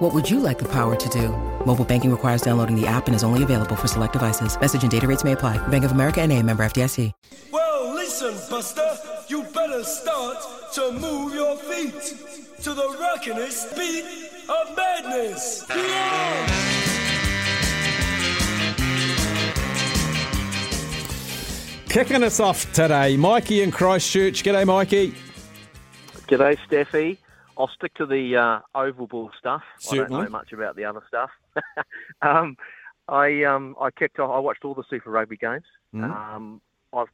What would you like the power to do? Mobile banking requires downloading the app and is only available for select devices. Message and data rates may apply. Bank of America N.A. member FDIC. Well, listen, Buster. You better start to move your feet to the rockin'est beat of madness. Yeah! Kicking us off today, Mikey in Christchurch. G'day, Mikey. G'day, Steffi. I'll stick to the oval ball stuff. Certainly. I don't know much about the other stuff. I kicked off. I watched all the Super Rugby games. I've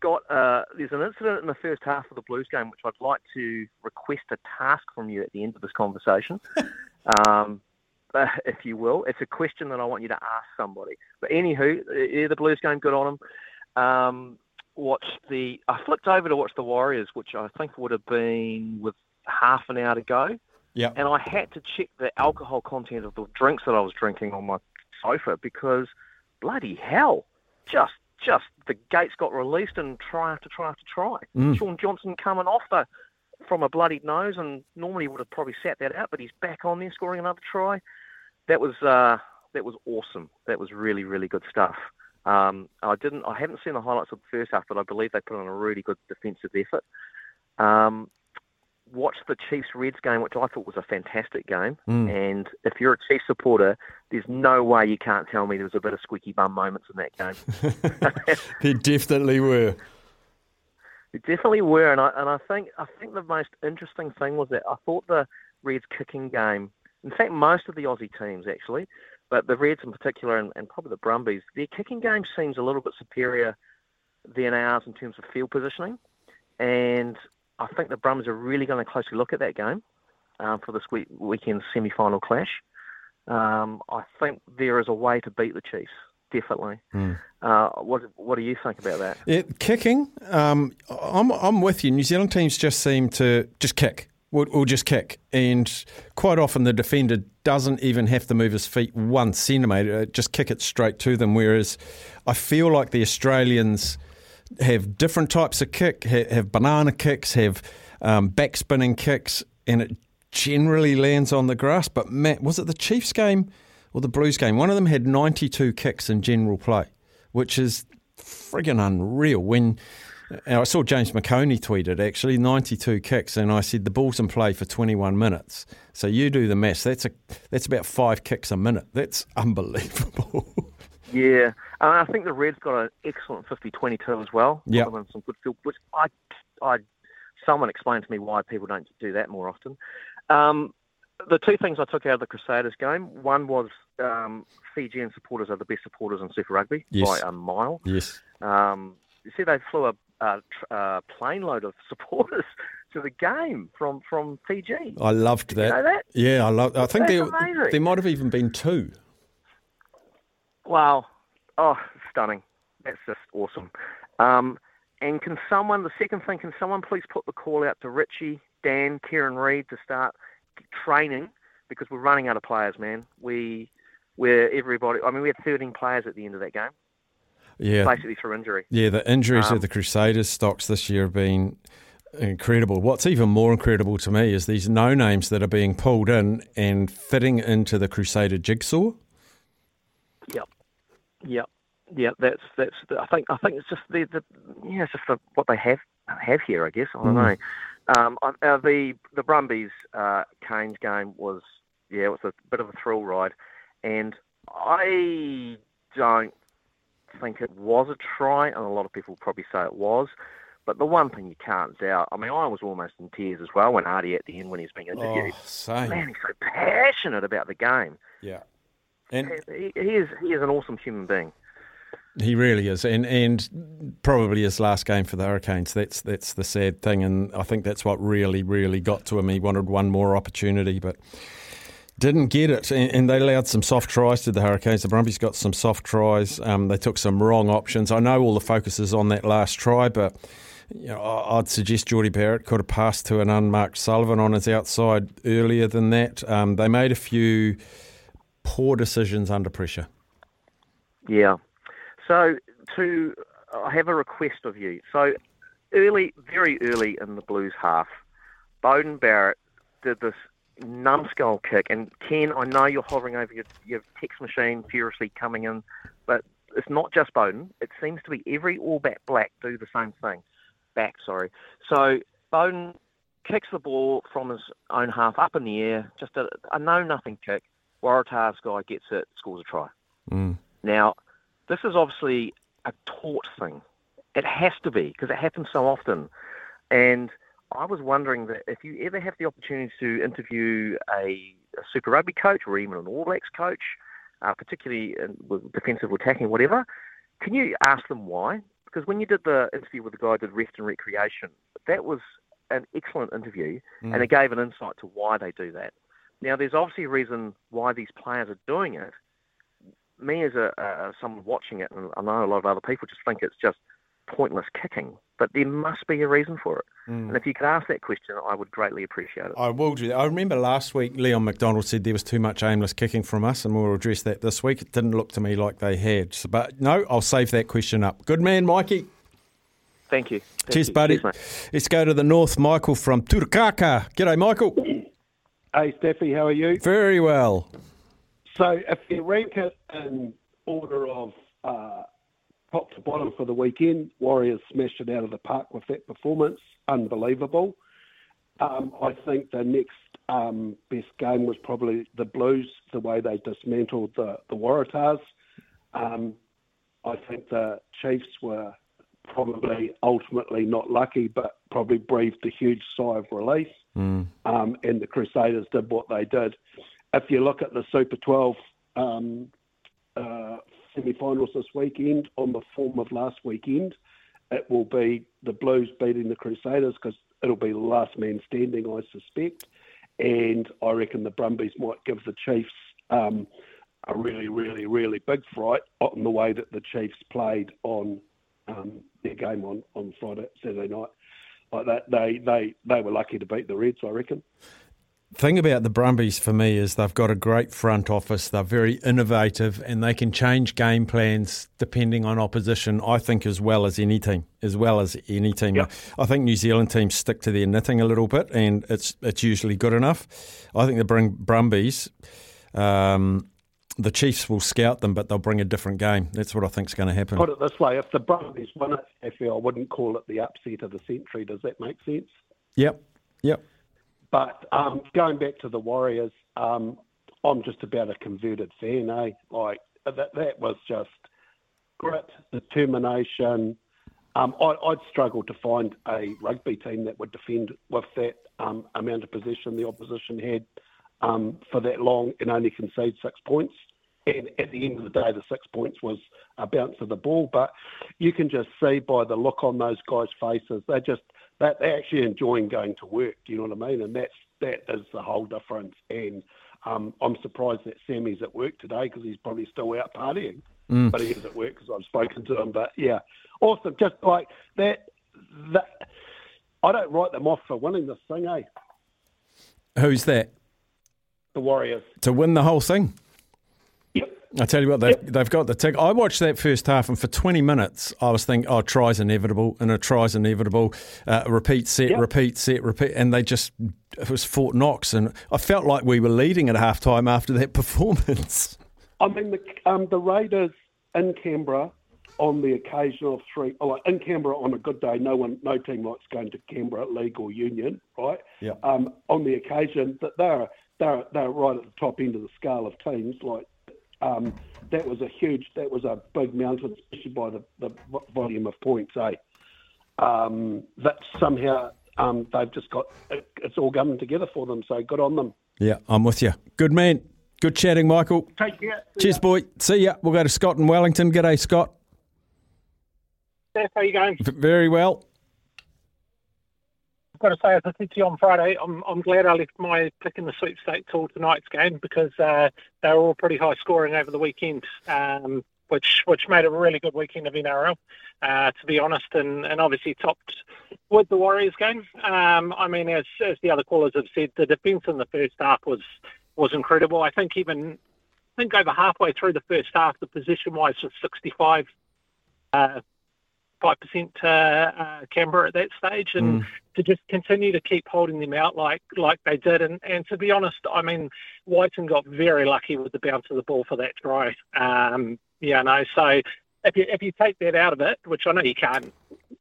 got there's an incident in the first half of the Blues game which I'd like to request a task from you at the end of this conversation, if you will. It's a question that I want you to ask somebody. But anywho, the Blues game, good on them. I flipped over to watch the Warriors, which I think would have been with half an hour to go. Yeah. And I had to check the alcohol content of the drinks that I was drinking on my sofa because bloody hell, just the gates got released and try after try. Sean Johnson coming off from a bloodied nose, and normally would have probably sat that out, but he's back on there scoring another try. That was awesome. That was really, really good stuff. I haven't seen the highlights of the first half, but I believe they put on a really good defensive effort. Watched the Chiefs-Reds game, which I thought was a fantastic game. And if you're a Chiefs supporter, there's no way you can't tell me there was a bit of squeaky bum moments in that game. There definitely were. And I think the most interesting thing was that I thought the Reds kicking game, in fact, most of the Aussie teams actually, but the Reds in particular, and probably the Brumbies, their kicking game seems a little bit superior than ours in terms of field positioning. And I think the Brumbies are really going to closely look at that game for this weekend's semi-final clash. I think there is a way to beat the Chiefs, definitely. What do you think about that? Yeah, kicking, I'm with you. New Zealand teams just seem to just kick. Will just kick, and quite often the defender doesn't even have to move his feet 1 centimetre, just kick it straight to them, whereas I feel like the Australians have different types of kick, have banana kicks, have backspinning kicks, and it generally lands on the grass. But Matt, was it the Chiefs game or the Blues game? One of them had 92 kicks in general play, which is friggin' unreal when... I saw James McConey tweeted, actually, 92 kicks, and I said the ball's in play for 21 minutes. So you do the maths. That's about 5 kicks a minute. That's unbelievable. Yeah. I think the Reds got an excellent 50-22 as well. Yeah. Some good field, which someone explained to me why people don't do that more often. The two things I took out of the Crusaders game, one was Fijian supporters are the best supporters in Super Rugby by a mile. Yes. You see, they flew a plane load of supporters to the game from Fiji. I loved that. Did you know that? Yeah, I think there might have even been 2. Wow. Oh, stunning. That's just awesome. And can someone please put the call out to Richie, Dan, Kieran Reid to start training, because we're running out of players, man. We had 13 players at the end of that game. Yeah, basically through injury. Yeah, the injuries of the Crusaders stocks this year have been incredible. What's even more incredible to me is these no-names that are being pulled in and fitting into the Crusader jigsaw. Yep. That's. I think it's just it's just what they have here, I guess. I don't know. The Brumbies Canes game was it was a bit of a thrill ride, and I don't think it was a try, and a lot of people probably say it was, but the one thing you can't doubt, I mean, I was almost in tears as well when Ardie at the end, when he's being interviewed, man, he's so passionate about the game. Yeah, and he is an awesome human being. He really is, and probably his last game for the Hurricanes. That's the sad thing, and I think that's what really, really got to him. He wanted one more opportunity, but Didn't get it, and they allowed some soft tries to the Hurricanes. The Brumbies got some soft tries. They took some wrong options. I know all the focus is on that last try, but you know, I'd suggest Geordie Barrett could have passed to an unmarked Sullivan on his outside earlier than that. They made a few poor decisions under pressure. Yeah. So I have a request of you. So early, very early in the Blues half, Bowden Barrett did this numbskull kick, and Ken, I know you're hovering over your text machine furiously coming in, but it's not just Bowden. It seems to be every All Black do the same thing. So Bowden kicks the ball from his own half up in the air, just a no-nothing kick. Waratahs guy gets it, scores a try. Mm. Now, this is obviously a taught thing. It has to be, because it happens so often. And I was wondering that if you ever have the opportunity to interview a Super Rugby coach or even an All Blacks coach, particularly with defensive attacking, whatever, can you ask them why? Because when you did the interview with the guy who did Rest and Recreation, that was an excellent interview, and it gave an insight to why they do that. Now, there's obviously a reason why these players are doing it. Me as someone watching it, and I know a lot of other people just think it's just pointless kicking, but there must be a reason for it. And if you could ask that question, I would greatly appreciate it. I will do that. I remember last week Leon McDonald said there was too much aimless kicking from us, and we'll address that this week. It didn't look to me like they had. So, but no, I'll save that question up. Good man, Mikey. Thank you. Cheers, buddy. Cheers, let's go to the north. Michael from Turukaka. G'day, Michael. Hey, Steffi, how are you? Very well. So if you rank it in order of top to bottom for the weekend, Warriors smashed it out of the park with that performance. Unbelievable. I think the next best game was probably the Blues, the way they dismantled the Waratahs. I think the Chiefs were probably ultimately not lucky, but probably breathed a huge sigh of relief. And the Crusaders did what they did. If you look at the Super 12 semi-finals this weekend, on the form of last weekend, it will be the Blues beating the Crusaders, because it'll be the last man standing, I suspect. And I reckon the Brumbies might give the Chiefs a really, really, really big fright on the way that the Chiefs played on their game on Friday, Saturday night. Like that, they were lucky to beat the Reds, I reckon. Thing about the Brumbies for me is they've got a great front office. They're very innovative, and they can change game plans depending on opposition, I think, as well as any team. Yep. I think New Zealand teams stick to their knitting a little bit, and it's usually good enough. I think the Brumbies, the Chiefs will scout them, but they'll bring a different game. That's what I think's going to happen. Put it this way, if the Brumbies win it, I wouldn't call it the upset of the century. Does that make sense? Yep. But going back to the Warriors, I'm just about a converted fan, eh? Like, that was just grit, determination. I'd struggle to find a rugby team that would defend with that amount of possession the opposition had for that long and only concede 6 points. And at the end of the day, the 6 points was a bounce of the ball. But you can just see by the look on those guys' faces, they're actually enjoying going to work, do you know what I mean? And that is the whole difference. And I'm surprised that Sammy's at work today, because he's probably still out partying. But he is at work, because I've spoken to him. But, yeah, awesome. Just like that, I don't write them off for winning this thing, eh? Who's that? The Warriors. To win the whole thing? I tell you what, they've got the tick. I watched that first half, and for 20 minutes, I was thinking, try's inevitable, and a try's inevitable. Repeat, set, repeat, set, repeat. And it was Fort Knox. And I felt like we were leading at halftime after that performance. I mean, the Raiders in Canberra on the occasion of in Canberra on a good day, no team likes going to Canberra, League or Union, right? Yeah. On the occasion, that they're right at the top end of the scale of teams, like, that was a big mountain, especially by the volume of points, eh? That somehow they've just got, it's all coming together for them, so good on them. Yeah, I'm with you. Good man. Good chatting, Michael. Take care. Cheers, boy. See ya. We'll go to Scott in Wellington. G'day, Scott. Steph, how are you going? Very well. I've got to say, as I said to you on Friday, I'm glad I left my pick in the sweepstakes till tonight's game because they were all pretty high scoring over the weekend, which made a really good weekend of NRL, to be honest, and obviously topped with the Warriors game. I mean, as the other callers have said, the defence in the first half was incredible. I think over halfway through the first half, the possession-wise was 65% Canberra at that stage, and to just continue to keep holding them out like they did. And to be honest, I mean, Whiten got very lucky with the bounce of the ball for that try. So if you take that out of it, which I know you can't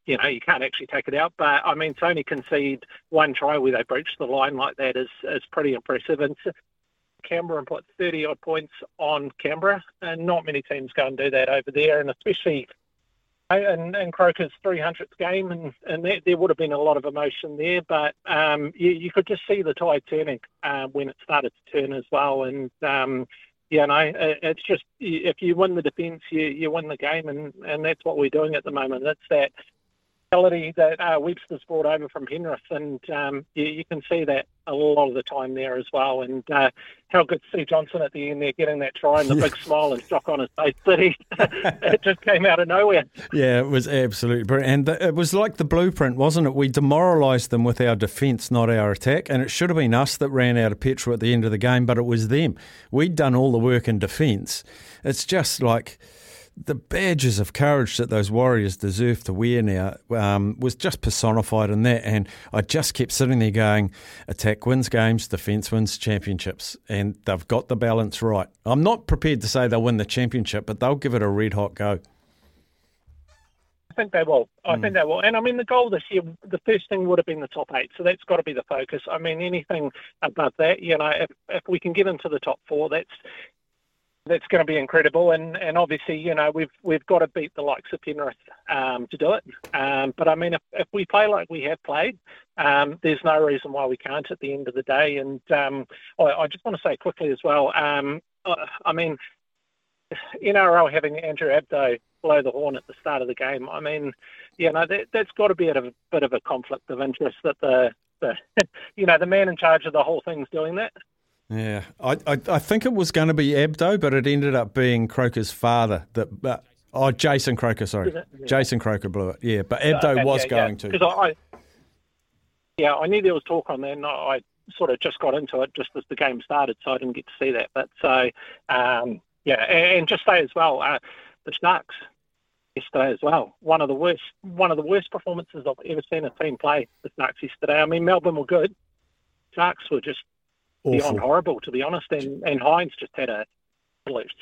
actually take it out, but I mean, to only concede one try where they breached the line like that is pretty impressive. And Canberra put 30-odd points on Canberra, and not many teams go and do that over there, and especially in Croker's 300th game, and there would have been a lot of emotion there, but you could just see the tide turning when it started to turn as well, and it's just, if you win the defence, you win the game, and that's what we're doing at the moment. That's that quality that Webster's brought over from Penrith, and you can see that a lot of the time there as well. And how good to see Johnson at the end there getting that try and the big smile and shock on his face that it just came out of nowhere. Yeah, it was absolutely brilliant. And it was like the blueprint, wasn't it? We demoralised them with our defence, not our attack. And it should have been us that ran out of petrol at the end of the game, but it was them. We'd done all the work in defence. It's just like the badges of courage that those Warriors deserve to wear now was just personified in that. And I just kept sitting there going, attack wins games, defence wins championships. And they've got the balance right. I'm not prepared to say they'll win the championship, but they'll give it a red-hot go. I think they will. I think they will. And, I mean, the goal this year, the first thing would have been the top eight. So that's got to be the focus. I mean, anything above that, if we can get into the top four, that's going to be incredible, and obviously, we've got to beat the likes of Penrith to do it. But I mean, if we play like we have played, there's no reason why we can't at the end of the day. And I just want to say quickly as well, I mean, NRL having Andrew Abdo blow the horn at the start of the game, I mean, that's got to be a bit of a conflict of interest that the man in charge of the whole thing's doing that. Yeah, I think it was going to be Abdo, but it ended up being Croker's father. Jason Croker, sorry. Yeah. Jason Croker blew it, yeah. But Abdo was going to. Because I knew there was talk on there, and I sort of just got into it just as the game started, so I didn't get to see that. But so, and just say as well, the Sharks yesterday as well. One of the worst performances I've ever seen a team play, the Sharks yesterday. I mean, Melbourne were good. Sharks were just beyond horrible, to be honest, and Hines just had a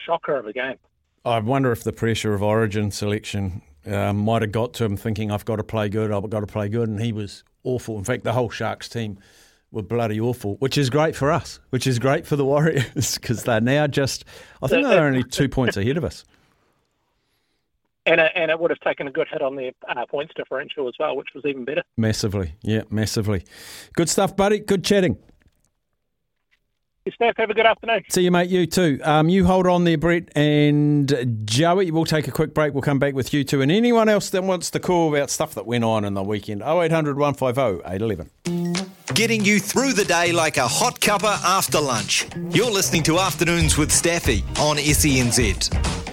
shocker of a game. I wonder if the pressure of Origin selection might have got to him thinking, I've got to play good, and he was awful. In fact, the whole Sharks team were bloody awful, which is great for us, which is great for the Warriors, because they're now just, I think they're only 2 points ahead of us. And it would have taken a good hit on their points differential as well, which was even better. Massively, yeah, massively. Good stuff, buddy. Good chatting. Steph, have a good afternoon. See you, mate. You too. You hold on there, Brett and Joey. We'll take a quick break. We'll come back with you two and anyone else that wants to call about stuff that went on in the weekend. 0800 150 811. Getting you through the day like a hot cuppa after lunch. You're listening to Afternoons with Staffy on SENZ.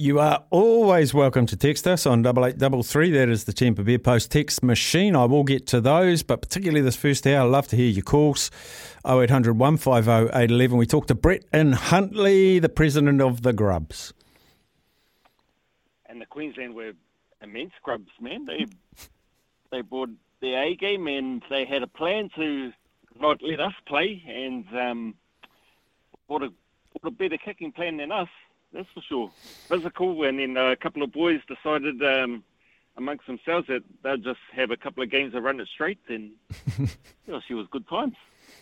You are always welcome to text us on 8833. That is the Temper Beer Post text machine. I will get to those, but particularly this first hour, I love to hear your calls. 0800 150 811. We talked to Brett in Huntley, the president of the Grubs. And the Queensland were immense Grubs, man. They bought the A game and they had a plan to not let us play, and bought a better kicking plan than us. That's for sure. Physical, and then a couple of boys decided amongst themselves that they'd just have a couple of games and run it straight, and she was good times.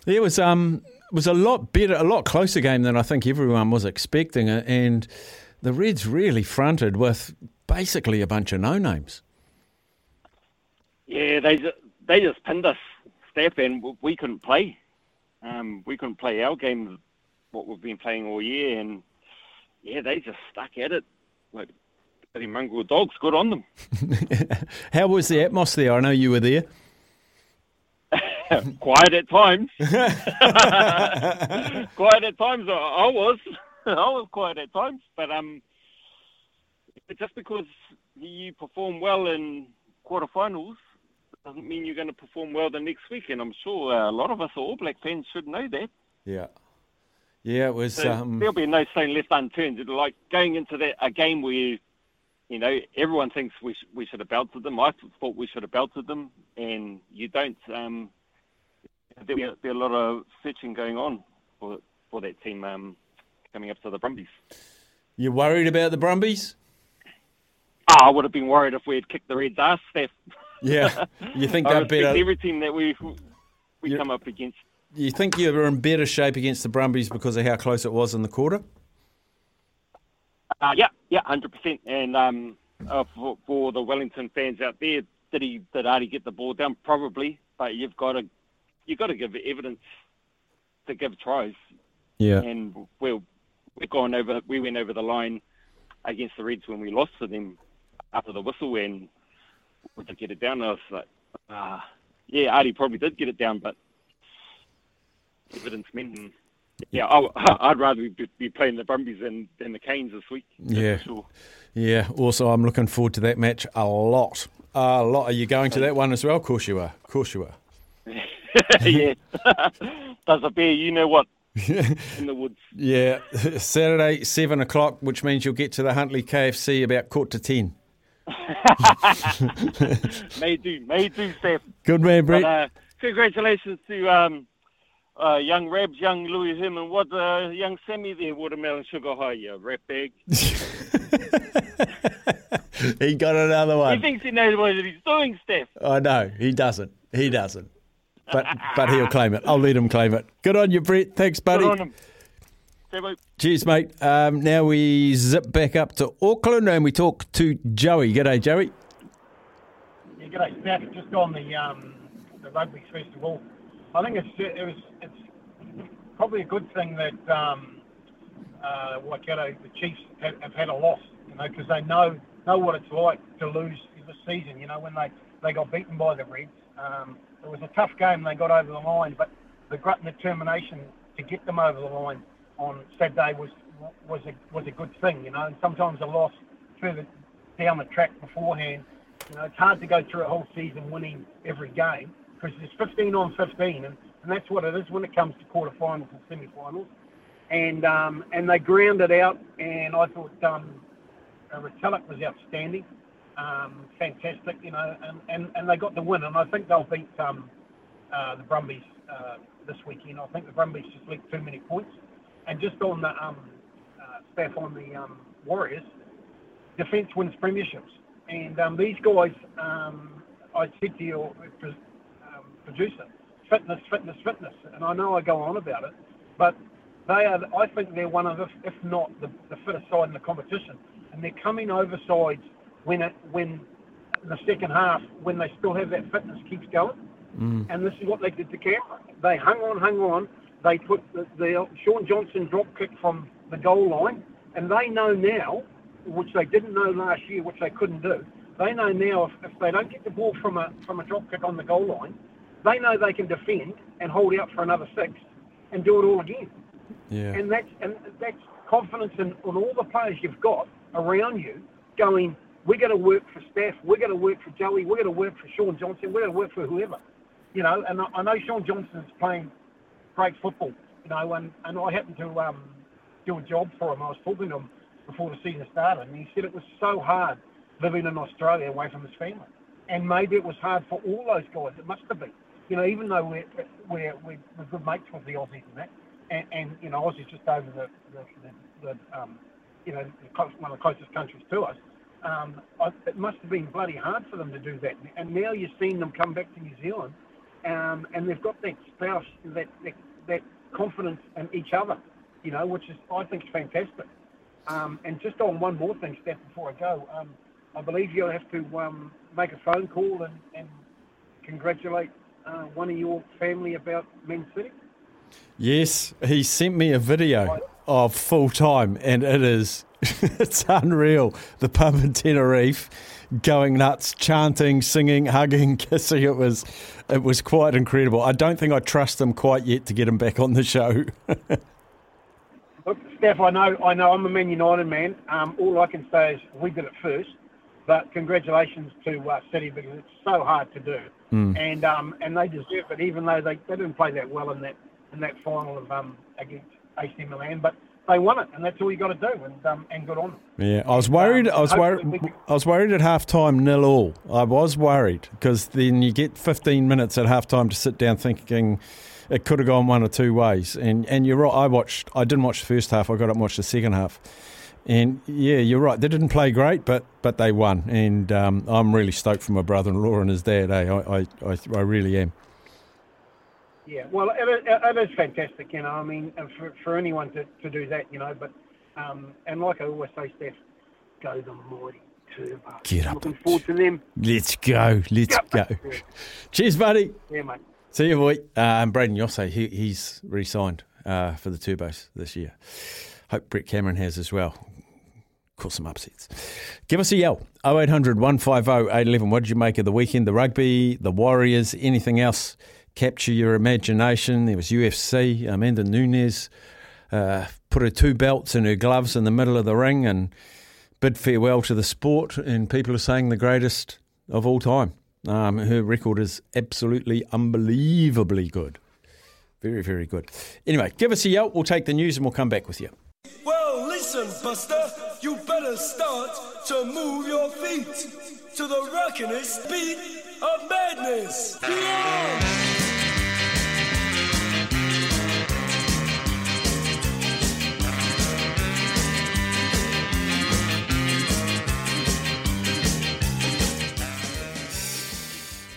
It was a lot better, a lot closer game than I think everyone was expecting, and the Reds really fronted with basically a bunch of no-names. Yeah, they just pinned us, Steph, and we couldn't play. We couldn't play our game, what we've been playing all year, and yeah, they just stuck at it like bloody mongrel dogs. Good on them. How was the atmos there? I know you were there. Quiet at times. Quiet at times. I was quiet at times, but just because you perform well in quarterfinals doesn't mean you're going to perform well the next week, and I'm sure a lot of us All Black fans should know that. Yeah. Yeah, it was... So there'll be no stone left unturned. It's like going into a game where, you know, everyone thinks we should have belted them. I thought we should have belted them, and you don't... there'll be a lot of searching going on for that team coming up to the Brumbies. You worried about the Brumbies? I would have been worried if we had kicked the Reds' ass, Steph. Yeah, you think they'd better... every team that we come up against. You think you were in better shape against the Brumbies because of how close it was in the quarter? Yeah, 100%. And for the Wellington fans out there, did Ardie get the ball down? Probably, but you've got to give evidence to give tries. Yeah. And we went over the line against the Reds when we lost to them after the whistle, and we did get it down. And I was like, yeah, Ardie probably did get it down, but. Evidence men. Yeah, I'd rather be playing the Brumbies than the Canes this week. Yeah, sure. Yeah. Also, I'm looking forward to that match a lot. Are you going to that one as well? Of course you are. Yeah. Does it be? You know what? In the woods. Yeah. Saturday 7:00, which means you'll get to the Huntley KFC about 9:45. May do, Steph. Good man, Brett. Congratulations to. Young Rabs, young Louis Him, and what young Sammy there, watermelon sugar high, you rat bag. He got another one. He thinks he knows what he's doing, Steph. I know, he doesn't. But he'll claim it. I'll let him claim it. Good on you, Brett. Thanks, buddy. Good on him. Cheers, mate. Now we zip back up to Auckland and we talk to Joey. G'day, Joey. Yeah, g'day, Steph. Just on the Rugby Festival. I think it's probably a good thing that Waikato, the Chiefs, have had a loss, you know, because they know what it's like to lose this season. You know, when they got beaten by the Reds, it was a tough game. They got over the line, but the grit and determination to get them over the line on Saturday was a good thing, you know. And sometimes a loss further down the track beforehand, you know, it's hard to go through a whole season winning every game. Because it's 15 on 15, and that's what it is when it comes to quarterfinals and semi-finals. And they ground it out, and I thought Retallick was outstanding, fantastic, you know, and they got the win. And I think they'll beat the Brumbies this weekend. I think the Brumbies just leaked too many points. And just on the staff on the Warriors, defence wins premierships. And these guys, I said to you, producer, fitness, and I know I go on about it, but they are. I think they're one of, if not the fittest side in the competition, and they're coming over sides when the second half, when they still have that fitness keeps going, and this is what they did to Canberra. They hung on. They put the Sean Johnson drop kick from the goal line, and they know now, which they didn't know last year, which they couldn't do. They know now if they don't get the ball from a drop kick on the goal line. They know they can defend and hold out for another six and do it all again. Yeah. And that's confidence in all the players you've got around you going, we're going to work for Steph, we're going to work for Joey, we're going to work for Sean Johnson, we're going to work for whoever. You know, and I know Sean Johnson's playing great football, you know, and I happened to do a job for him. I was talking to him before the season started, and he said it was so hard living in Australia away from his family. And maybe it was hard for all those guys. It must have been. You know, even though we're good mates with the Aussies and that, and you know, Aussie's just over the you know, one of the closest countries to us. It must have been bloody hard for them to do that. And now you're seeing them come back to New Zealand, and they've got that spouse, that confidence in each other, you know, which is I think is fantastic. And just on one more thing, Steph, before I go, I believe you'll have to make a phone call and congratulate. One of your family about Man City? Yes, he sent me a video. of full time, and it is it's unreal. The pub in Tenerife going nuts, chanting, singing, hugging, kissing. It was quite incredible. I don't think I trust them quite yet to get him back on the show. Look, Steph, I know I'm a Man United man. All I can say is we did it first, but congratulations to City, because it's so hard to do. Mm. And they deserve it, even though they didn't play that well in that final of against AC Milan, but they won it, and that's all you got to do, and good on them. Yeah, I was worried. I was worried at halftime, 0-0. I was worried, because then you get 15 minutes at halftime to sit down thinking it could have gone one or two ways. And you're right. I didn't watch the first half. I got up and watched the second half. And yeah, you're right. They didn't play great, but they won. And I'm really stoked for my brother-in-law and his dad. Eh? I really am. Yeah, well, it is fantastic, you know. I mean, for anyone to do that, you know. But and like I always say, Steph, go the mighty Turbos. Get up. Looking forward to them. Let's go. Let's go. Yeah. Cheers, buddy. Yeah, mate. See you, boy. And Braden Yosse, he's re-signed for the Turbos this year. Hope Brett Cameron has as well. Cause some upsets. Give us a yell. 0800 150 811. What did you make of the weekend? The rugby, the Warriors, anything else? Capture your imagination. There was UFC. Amanda Nunes put her two belts and her gloves in the middle of the ring and bid farewell to the sport. And people are saying the greatest of all time. Her record is absolutely unbelievably good. Very, very good. Anyway, give us a yell. We'll take the news and we'll come back with you. Well, listen, Buster. You better start to move your feet to the rockin'est beat of madness. Yeah!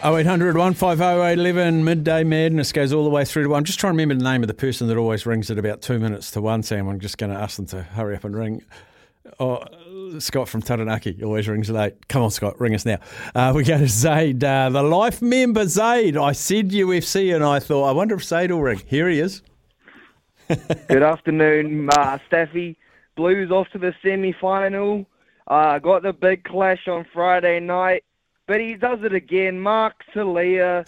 Oh 0800 150 811. Midday madness goes all the way through to 1. I'm just trying to remember the name of the person that always rings at about 2 minutes to 1, Sam. I'm just going to ask them to hurry up and ring. Oh, Scott from Taranaki always rings late. Come on, Scott, ring us now. We go to Zaid, the life member Zaid. I said UFC and I thought, I wonder if Zaid will ring. Here he is. Good afternoon, Steffi. Blues off to the semi-final. Got the big clash on Friday night. But he does it again. Mark Talia,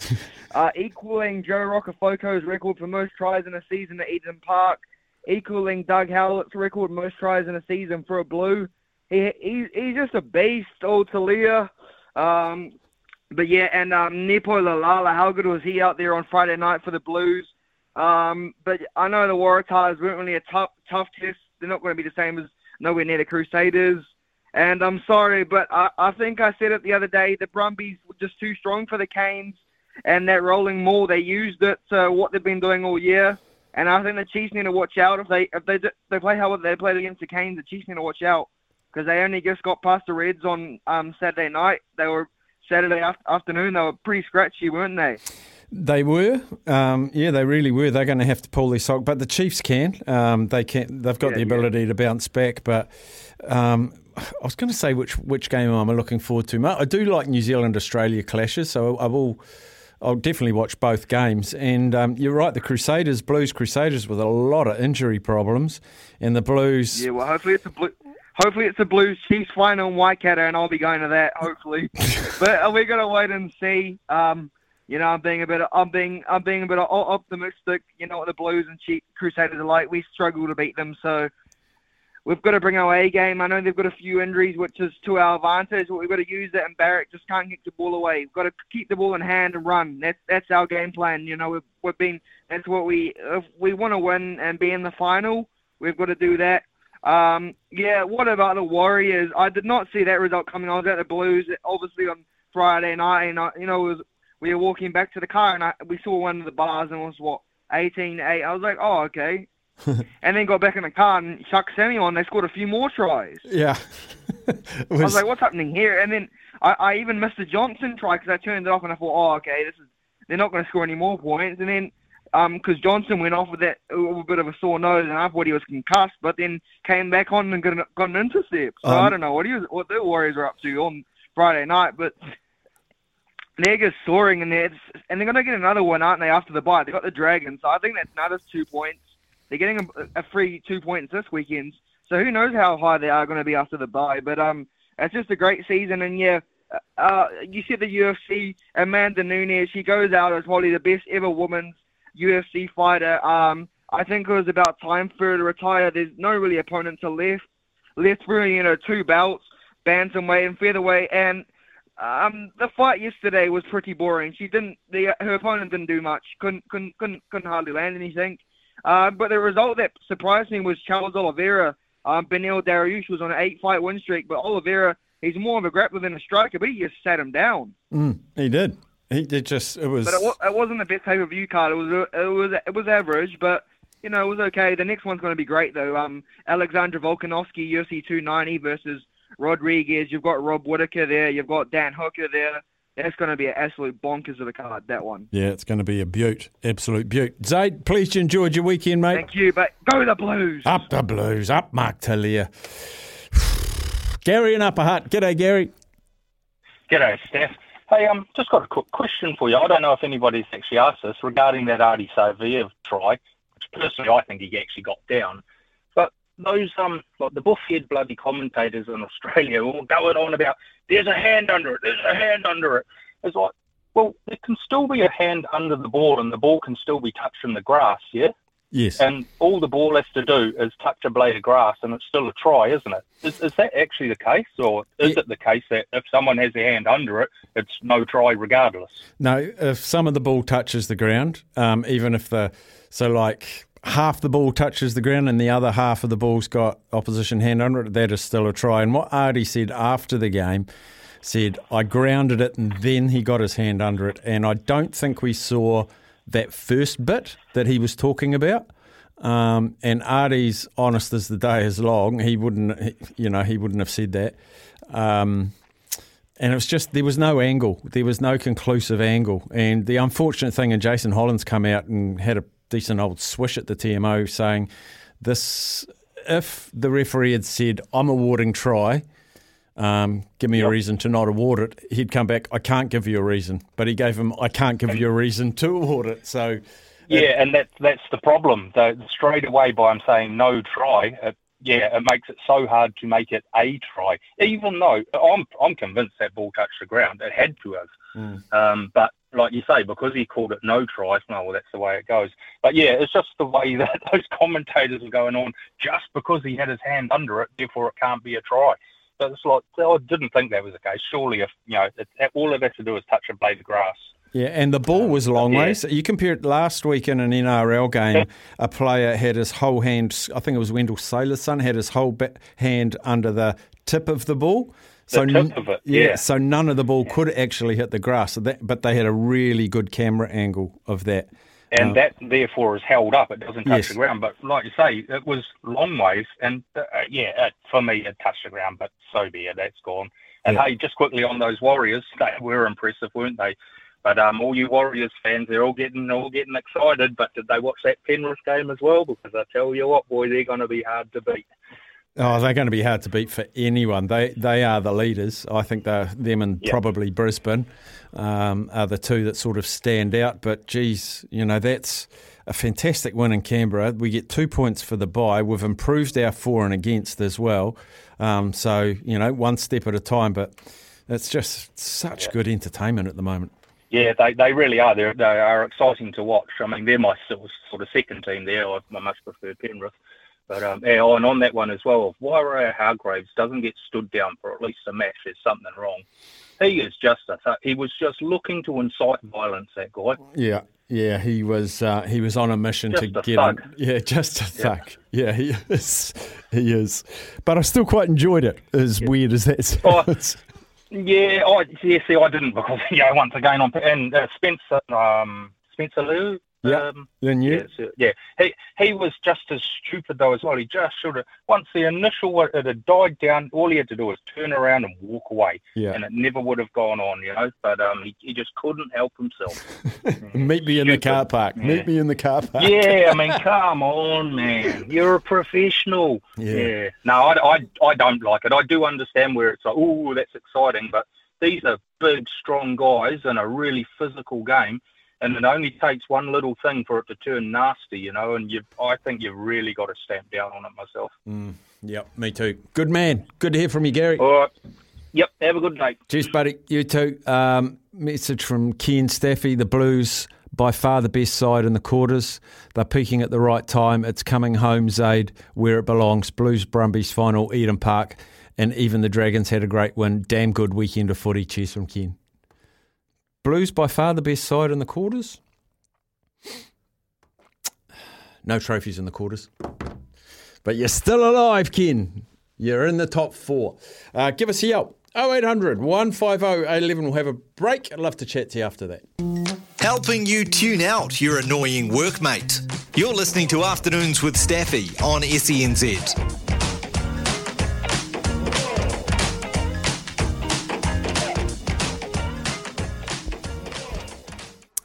equaling Joe Roccofoco's record for most tries in a season at Eden Park, equaling Doug Howlett's record most tries in a season for a Blue. He's just a beast, old Talia. But yeah, and Nepo Lalala, how good was he out there on Friday night for the Blues? But I know the Waratahs weren't really a tough test. They're not going to be the same as nowhere near the Crusaders. And I'm sorry, but I think I said it the other day, the Brumbies were just too strong for the Canes, and that rolling maul, they used it to what they've been doing all year. And I think the Chiefs need to watch out. If they play how they played against the Canes, the Chiefs need to watch out, because they only just got past the Reds on Saturday night. They were Saturday afternoon. They were pretty scratchy, weren't they? They were, yeah, they really were. They're going to have to pull their sock, but the Chiefs can. They've got the ability to bounce back, but. I was going to say which game I'm looking forward to. I do like New Zealand-Australia clashes, so I'll definitely watch both games. And you're right, the Blues Crusaders with a lot of injury problems, and the Blues. Yeah, well, hopefully it's a Blues Chiefs final in Waikato, and I'll be going to that. Hopefully, but we're going to wait and see. You know, I'm being a bit optimistic. You know what the Blues and Crusaders are like. We struggle to beat them, so. We've got to bring our A game. I know they've got a few injuries, which is to our advantage, but we've got to use that, and Barrett just can't get the ball away. We've got to keep the ball in hand and run. That's our game plan. You know, if we want to win and be in the final, we've got to do that. Yeah, what about the Warriors? I did not see that result coming. I was at the Blues, obviously, on Friday night, and we were walking back to the car, and we saw one of the bars, and it was, 18-8. I was like, oh, okay. And then got back in the car, and Chuck Semyon, they scored a few more tries. Yeah. I was like, what's happening here? And then I even missed the Johnson try, because I turned it off and I thought, oh, okay, they're not going to score any more points. And then, because Johnson went off with that a bit of a sore nose, and I thought he was concussed, but then came back on and got an intercept. So I don't know what the Warriors are up to on Friday night, but they're just soaring, and they're going to get another one, aren't they, after the bye? They got the Dragons, so I think that's another 2 points. They're getting a free 2 points this weekend, so who knows how high they are going to be after the bye. But it's just a great season, and yeah, you said the UFC, Amanda Nunes, she goes out as probably the best ever women's UFC fighter. I think it was about time for her to retire. There's no really opponents left really, you know, two belts, bantamweight and featherweight, and the fight yesterday was pretty boring. Her opponent didn't do much. Couldn't hardly land anything. But the result that surprised me was Charles Oliveira. Benil Dariush was on an 8-fight win streak, but Oliveira, he's more of a grappler than a striker, but he just sat him down. He did. He did just. It was. But it wasn't the best pay-per-view card. It was average, but you know, it was okay. The next one's going to be great though. Alexandra Volkanovski, UFC 290 versus Rodriguez. You've got Rob Whittaker there. You've got Dan Hooker there. That's going to be an absolute bonkers of a card, that one. Yeah, it's going to be a beaut. Absolute beaut. Zaid, please enjoy your weekend, mate. Thank you, but go the Blues. Up the Blues. Up Mark Talia. Gary in Upper Hutt. G'day, Gary. G'day, Steph. Hey, just got a quick question for you. I don't know if anybody's actually asked this regarding that Ardie Savea try, which personally I think he actually got down. Those like the buff-head bloody commentators in Australia all going on about there's a hand under it, there's a hand under it. It's like, well, there can still be a hand under the ball and the ball can still be touching the grass, yeah? Yes. And all the ball has to do is touch a blade of grass and it's still a try, isn't it? Is that actually the case, or is it the case that if someone has their hand under it, it's no try regardless? No, if some of the ball touches the ground, even if the... So like... half the ball touches the ground and the other half of the ball's got opposition hand under it, that is still a try. And what Ardie said after the game, said, I grounded it and then he got his hand under it. And I don't think we saw that first bit that he was talking about. And Artie's honest as the day is long. He wouldn't have said that. And it was just, there was no angle. There was no conclusive angle. And the unfortunate thing, and Jason Holland's come out and had a decent old swish at the TMO saying this, if the referee had said, I'm awarding try, give me a reason to not award it, he'd come back, I can't give you a reason. But he gave him, I can't give you a reason to award it. So and that's the problem. Though straight away by him saying no try, it makes it so hard to make it a try, even though I'm convinced that ball touched the ground. It had to have. But like you say, because he called it no try, well, that's the way it goes. But yeah, it's just the way that those commentators are going on. Just because he had his hand under it, therefore it can't be a try. So it's like, I didn't think that was the case. Surely, if you know, all it has to do is touch a blade of grass. Yeah, and the ball was long way. So you compare it last week in an NRL game, a player had his whole hand, I think it was Wendell Saylor's son, had his whole hand under the tip of the ball. So so none of the ball could actually hit the grass, but they had a really good camera angle of that. And that, therefore, is held up. It doesn't touch the ground. But like you say, it was long ways. And, for me, it touched the ground, but so be it. That's gone. And, hey, just quickly on those Warriors, they were impressive, weren't they? But all you Warriors fans, they're all getting excited. But did they watch that Penrith game as well? Because I tell you what, boy, they're going to be hard to beat. Oh, they're going to be hard to beat for anyone. They are the leaders. I think them and probably Brisbane are the two that sort of stand out. But, geez, you know, that's a fantastic win in Canberra. We get 2 points for the bye. We've improved our for and against as well. So, you know, one step at a time. But it's just such good entertainment at the moment. Yeah, they really are. They are exciting to watch. I mean, they're my sort of second team there. I much prefer Penrith. But and on that one as well, if Wairoa Hargraves doesn't get stood down for at least a match, there's something wrong. He was just looking to incite violence, that guy. Yeah, he was on a mission to get him. Yeah, just a thug. Yeah, he is. But I still quite enjoyed it. As weird as that sounds. I didn't because once again Spencer Liu. He was just as stupid though as well. He just should have. Once the initial it had died down, all he had to do was turn around and walk away, and it never would have gone on, you know. But he just couldn't help himself. Meet me in the car park. Yeah, I mean, come on, man, you're a professional. Yeah. No, I don't like it. I do understand where it's like, oh, that's exciting, but these are big, strong guys in a really physical game. And it only takes one little thing for it to turn nasty, you know, and I think you've really got to stamp down on it myself. Mm, yep, me too. Good man. Good to hear from you, Gary. All right. Yep, have a good day. Cheers, buddy. You too. Message from Ken, Steffi, the Blues, by far the best side in the quarters. They're peaking at the right time. It's coming home, Zaid, where it belongs. Blues, Brumbies, final, Eden Park. And even the Dragons had a great win. Damn good weekend of footy. Cheers from Ken. Blues by far the best side in the quarters. No trophies in the quarters. But you're still alive, Ken. You're in the top four. Give us a yell. 0800 150 811. We'll have a break. I'd love to chat to you after that. Helping you tune out your annoying workmate. You're listening to Afternoons with Staffy on SENZ.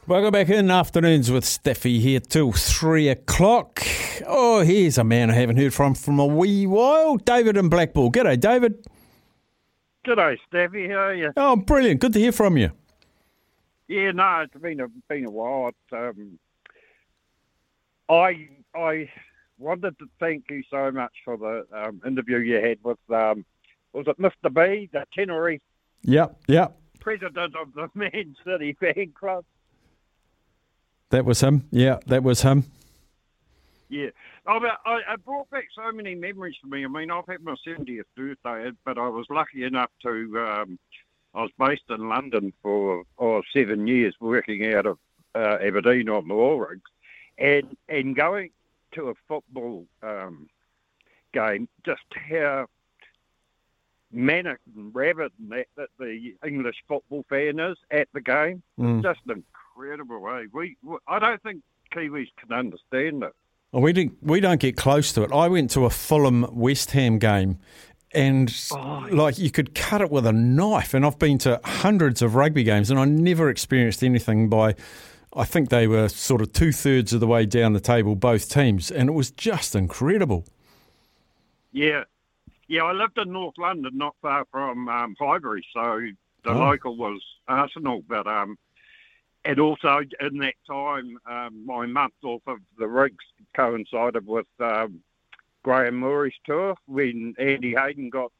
Welcome back in Afternoons with Steffi here till 3 o'clock. Oh, here's a man I haven't heard from a wee while, David in Blackpool. G'day, David. G'day, Steffi. How are you? Oh, brilliant. Good to hear from you. Yeah, no, it's been a while. I wanted to thank you so much for the interview you had with, was it Mr. B, the Tenerife? Yep. President of the Man City Fan Club. That was him. Yeah, that was him. Yeah. I brought back so many memories for me. I mean, I've had my 70th birthday, but I was lucky enough to... I was based in London for 7 years working out of Aberdeen on the oil rigs and going to a football game, just how manic and rabid and that the English football fan is at the game. Mm. Just incredible, eh? I don't think Kiwis can understand it. Well, we don't get close to it. I went to a Fulham West Ham game, and you could cut it with a knife. And I've been to hundreds of rugby games, and I never experienced anything by. I think they were sort of 2/3 of the way down the table, both teams, and it was just incredible. Yeah. I lived in North London, not far from Highbury, so the local was Arsenal, but. And also, in that time, my month off of the rigs coincided with Graham Murray's tour when Andy Hayden got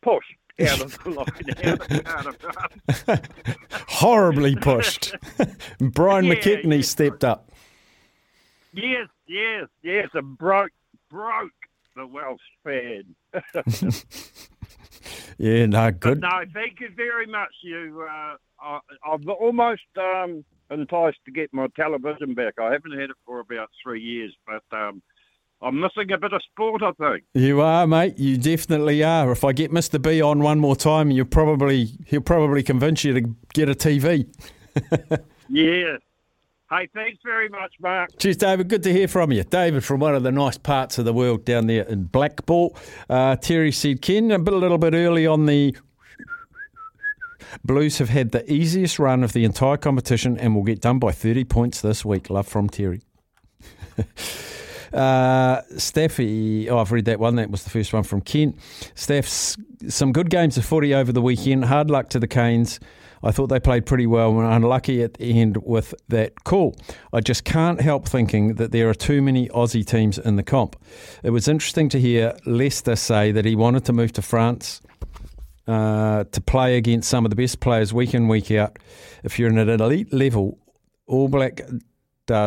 pushed out of the line. Horribly pushed. Brian McKechnie stepped up. Yes, and broke the Welsh fan. Yeah, no, good. But no, thank you very much. You... I've almost enticed to get my television back. I haven't had it for about 3 years, but I'm missing a bit of sport, I think. You are, mate. You definitely are. If I get Mr. B on one more time, he'll probably convince you to get a TV. Yeah. Hey, thanks very much, Mark. Cheers, David. Good to hear from you. David from one of the nice parts of the world down there in Blackpool. Terry said, Ken, a little bit early on the... Blues have had the easiest run of the entire competition and will get done by 30 points this week. Love from Terry. Staffy, I've read that one. That was the first one from Ken. Staff's some good games of footy over the weekend. Hard luck to the Canes. I thought they played pretty well and were unlucky at the end with that call. I just can't help thinking that there are too many Aussie teams in the comp. It was interesting to hear Leicester say that he wanted to move to France to play against some of the best players week in, week out. If you're in an elite level, playing against some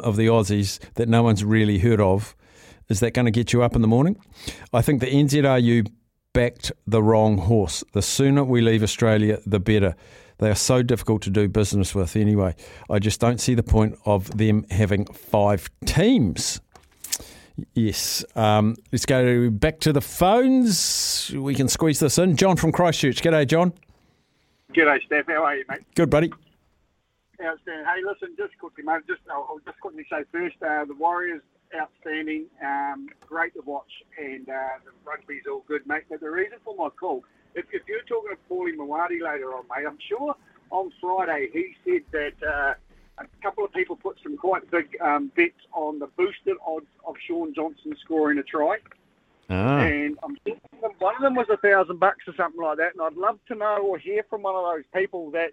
of the Aussies that no one's really heard of, is that going to get you up in the morning? I think the NZRU backed the wrong horse. The sooner we leave Australia, the better. They are so difficult to do business with anyway. I just don't see the point of them having 5 teams. Yes. Let's go back to the phones. We can squeeze this in. John from Christchurch. G'day, John. G'day, Steph. How are you, mate? Good, buddy. Outstanding. Hey, listen, just quickly, mate. I'll just quickly say first, the Warriors, outstanding. Great to watch. And the rugby's all good, mate. But the reason for my call, if you're talking to Paulie Mawadi later on, mate, I'm sure on Friday he said that... a couple of people put some quite big bets on the boosted odds of Sean Johnson scoring a try. And I'm thinking one of them was $1,000 or something like that, and I'd love to know or hear from one of those people that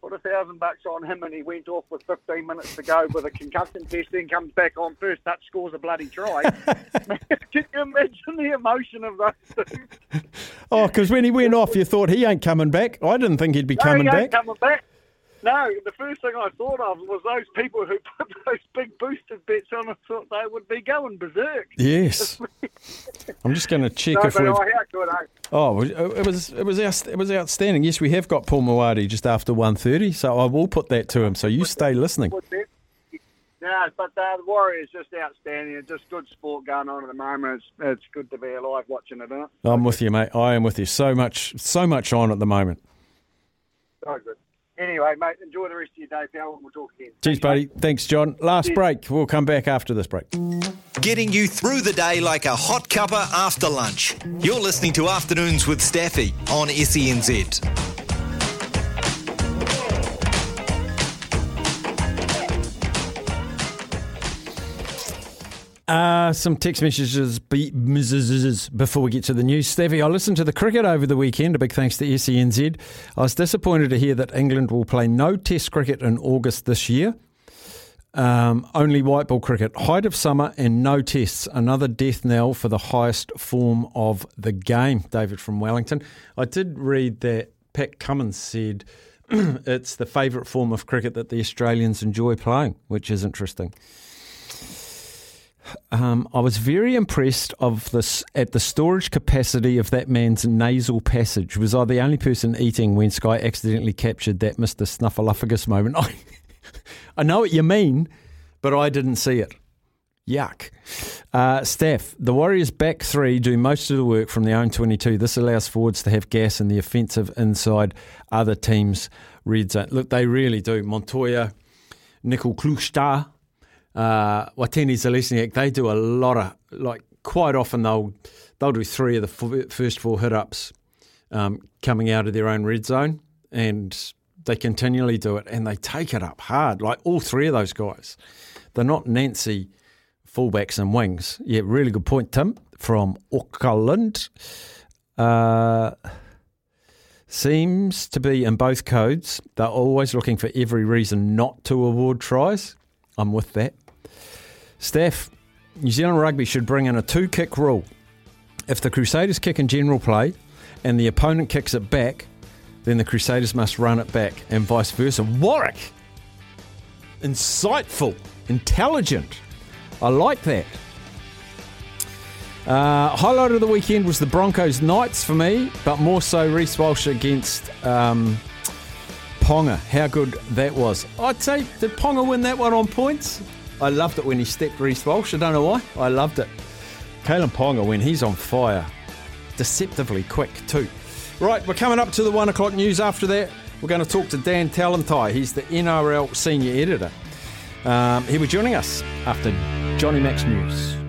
put $1,000 on him and he went off with 15 minutes to go with a concussion test, then comes back on first touch, scores a bloody try. Can you imagine the emotion of those two? Oh, because when he went off, you thought he ain't coming back. I didn't think he'd be coming back. No, he ain't coming back. No, the first thing I thought of was those people who put those big boosted bets on and thought they would be going berserk. Yes. I'm just going to check if we. Oh, it was outstanding. Yes, we have got Paul Mawadi just after 1:30, so I will put that to him. So you stay listening. No, but the Warriors just outstanding. It's just good sport going on at the moment. It's good to be alive watching it, isn't it? I'm with you, mate. I am with you. So much on at the moment. So good. Anyway, mate, enjoy the rest of your day, pal, and we'll talk again. Cheers, buddy. Thanks, John. Last break. We'll come back after this break. Getting you through the day like a hot cuppa after lunch. You're listening to Afternoons with Staffy on SENZ. Some text messages before we get to the news. Steffi, I listened to the cricket over the weekend. A big thanks to SENZ. I was disappointed to hear that England will play no Test cricket in August this year. Only white ball cricket. Height of summer and no Tests. Another death knell for the highest form of the game. David from Wellington. I did read that Pat Cummins said it's the favourite form of cricket that the Australians enjoy playing, which is interesting. I was very impressed at the storage capacity of that man's nasal passage. Was I the only person eating when Sky accidentally captured that Mr. Snuffleupagus moment? I know what you mean, but I didn't see it. Yuck. Staff, the Warriors' back three do most of the work from their own 22. This allows forwards to have gas in the offensive inside other teams' red zone. Look, they really do. Montoya, Nicol Clustar, Watene Zelesniak, they do a lot of, like, quite often they'll do three of the first four hit-ups coming out of their own red zone, and they continually do it, and they take it up hard, like all three of those guys. They're not Nancy fullbacks and wings. Yeah, really good point, Tim, from Auckland. Seems to be in both codes, they're always looking for every reason not to award tries. I'm with that. Staff, New Zealand Rugby should bring in a two-kick rule. If the Crusaders kick in general play and the opponent kicks it back, then the Crusaders must run it back and vice versa. Warwick! Insightful. Intelligent. I like that. Highlight of the weekend was the Broncos Knights for me, but more so Reece Walsh against Ponga. How good that was. I'd say, did Ponga win that one on points? I loved it when he stepped Reece Walsh. I don't know why. I loved it. Kalen Ponga, when he's on fire, deceptively quick too. Right, we're coming up to the 1 o'clock news. After that, we're going to talk to Dan Talentai. He's the NRL senior editor. He'll be joining us after Johnny Mac's news.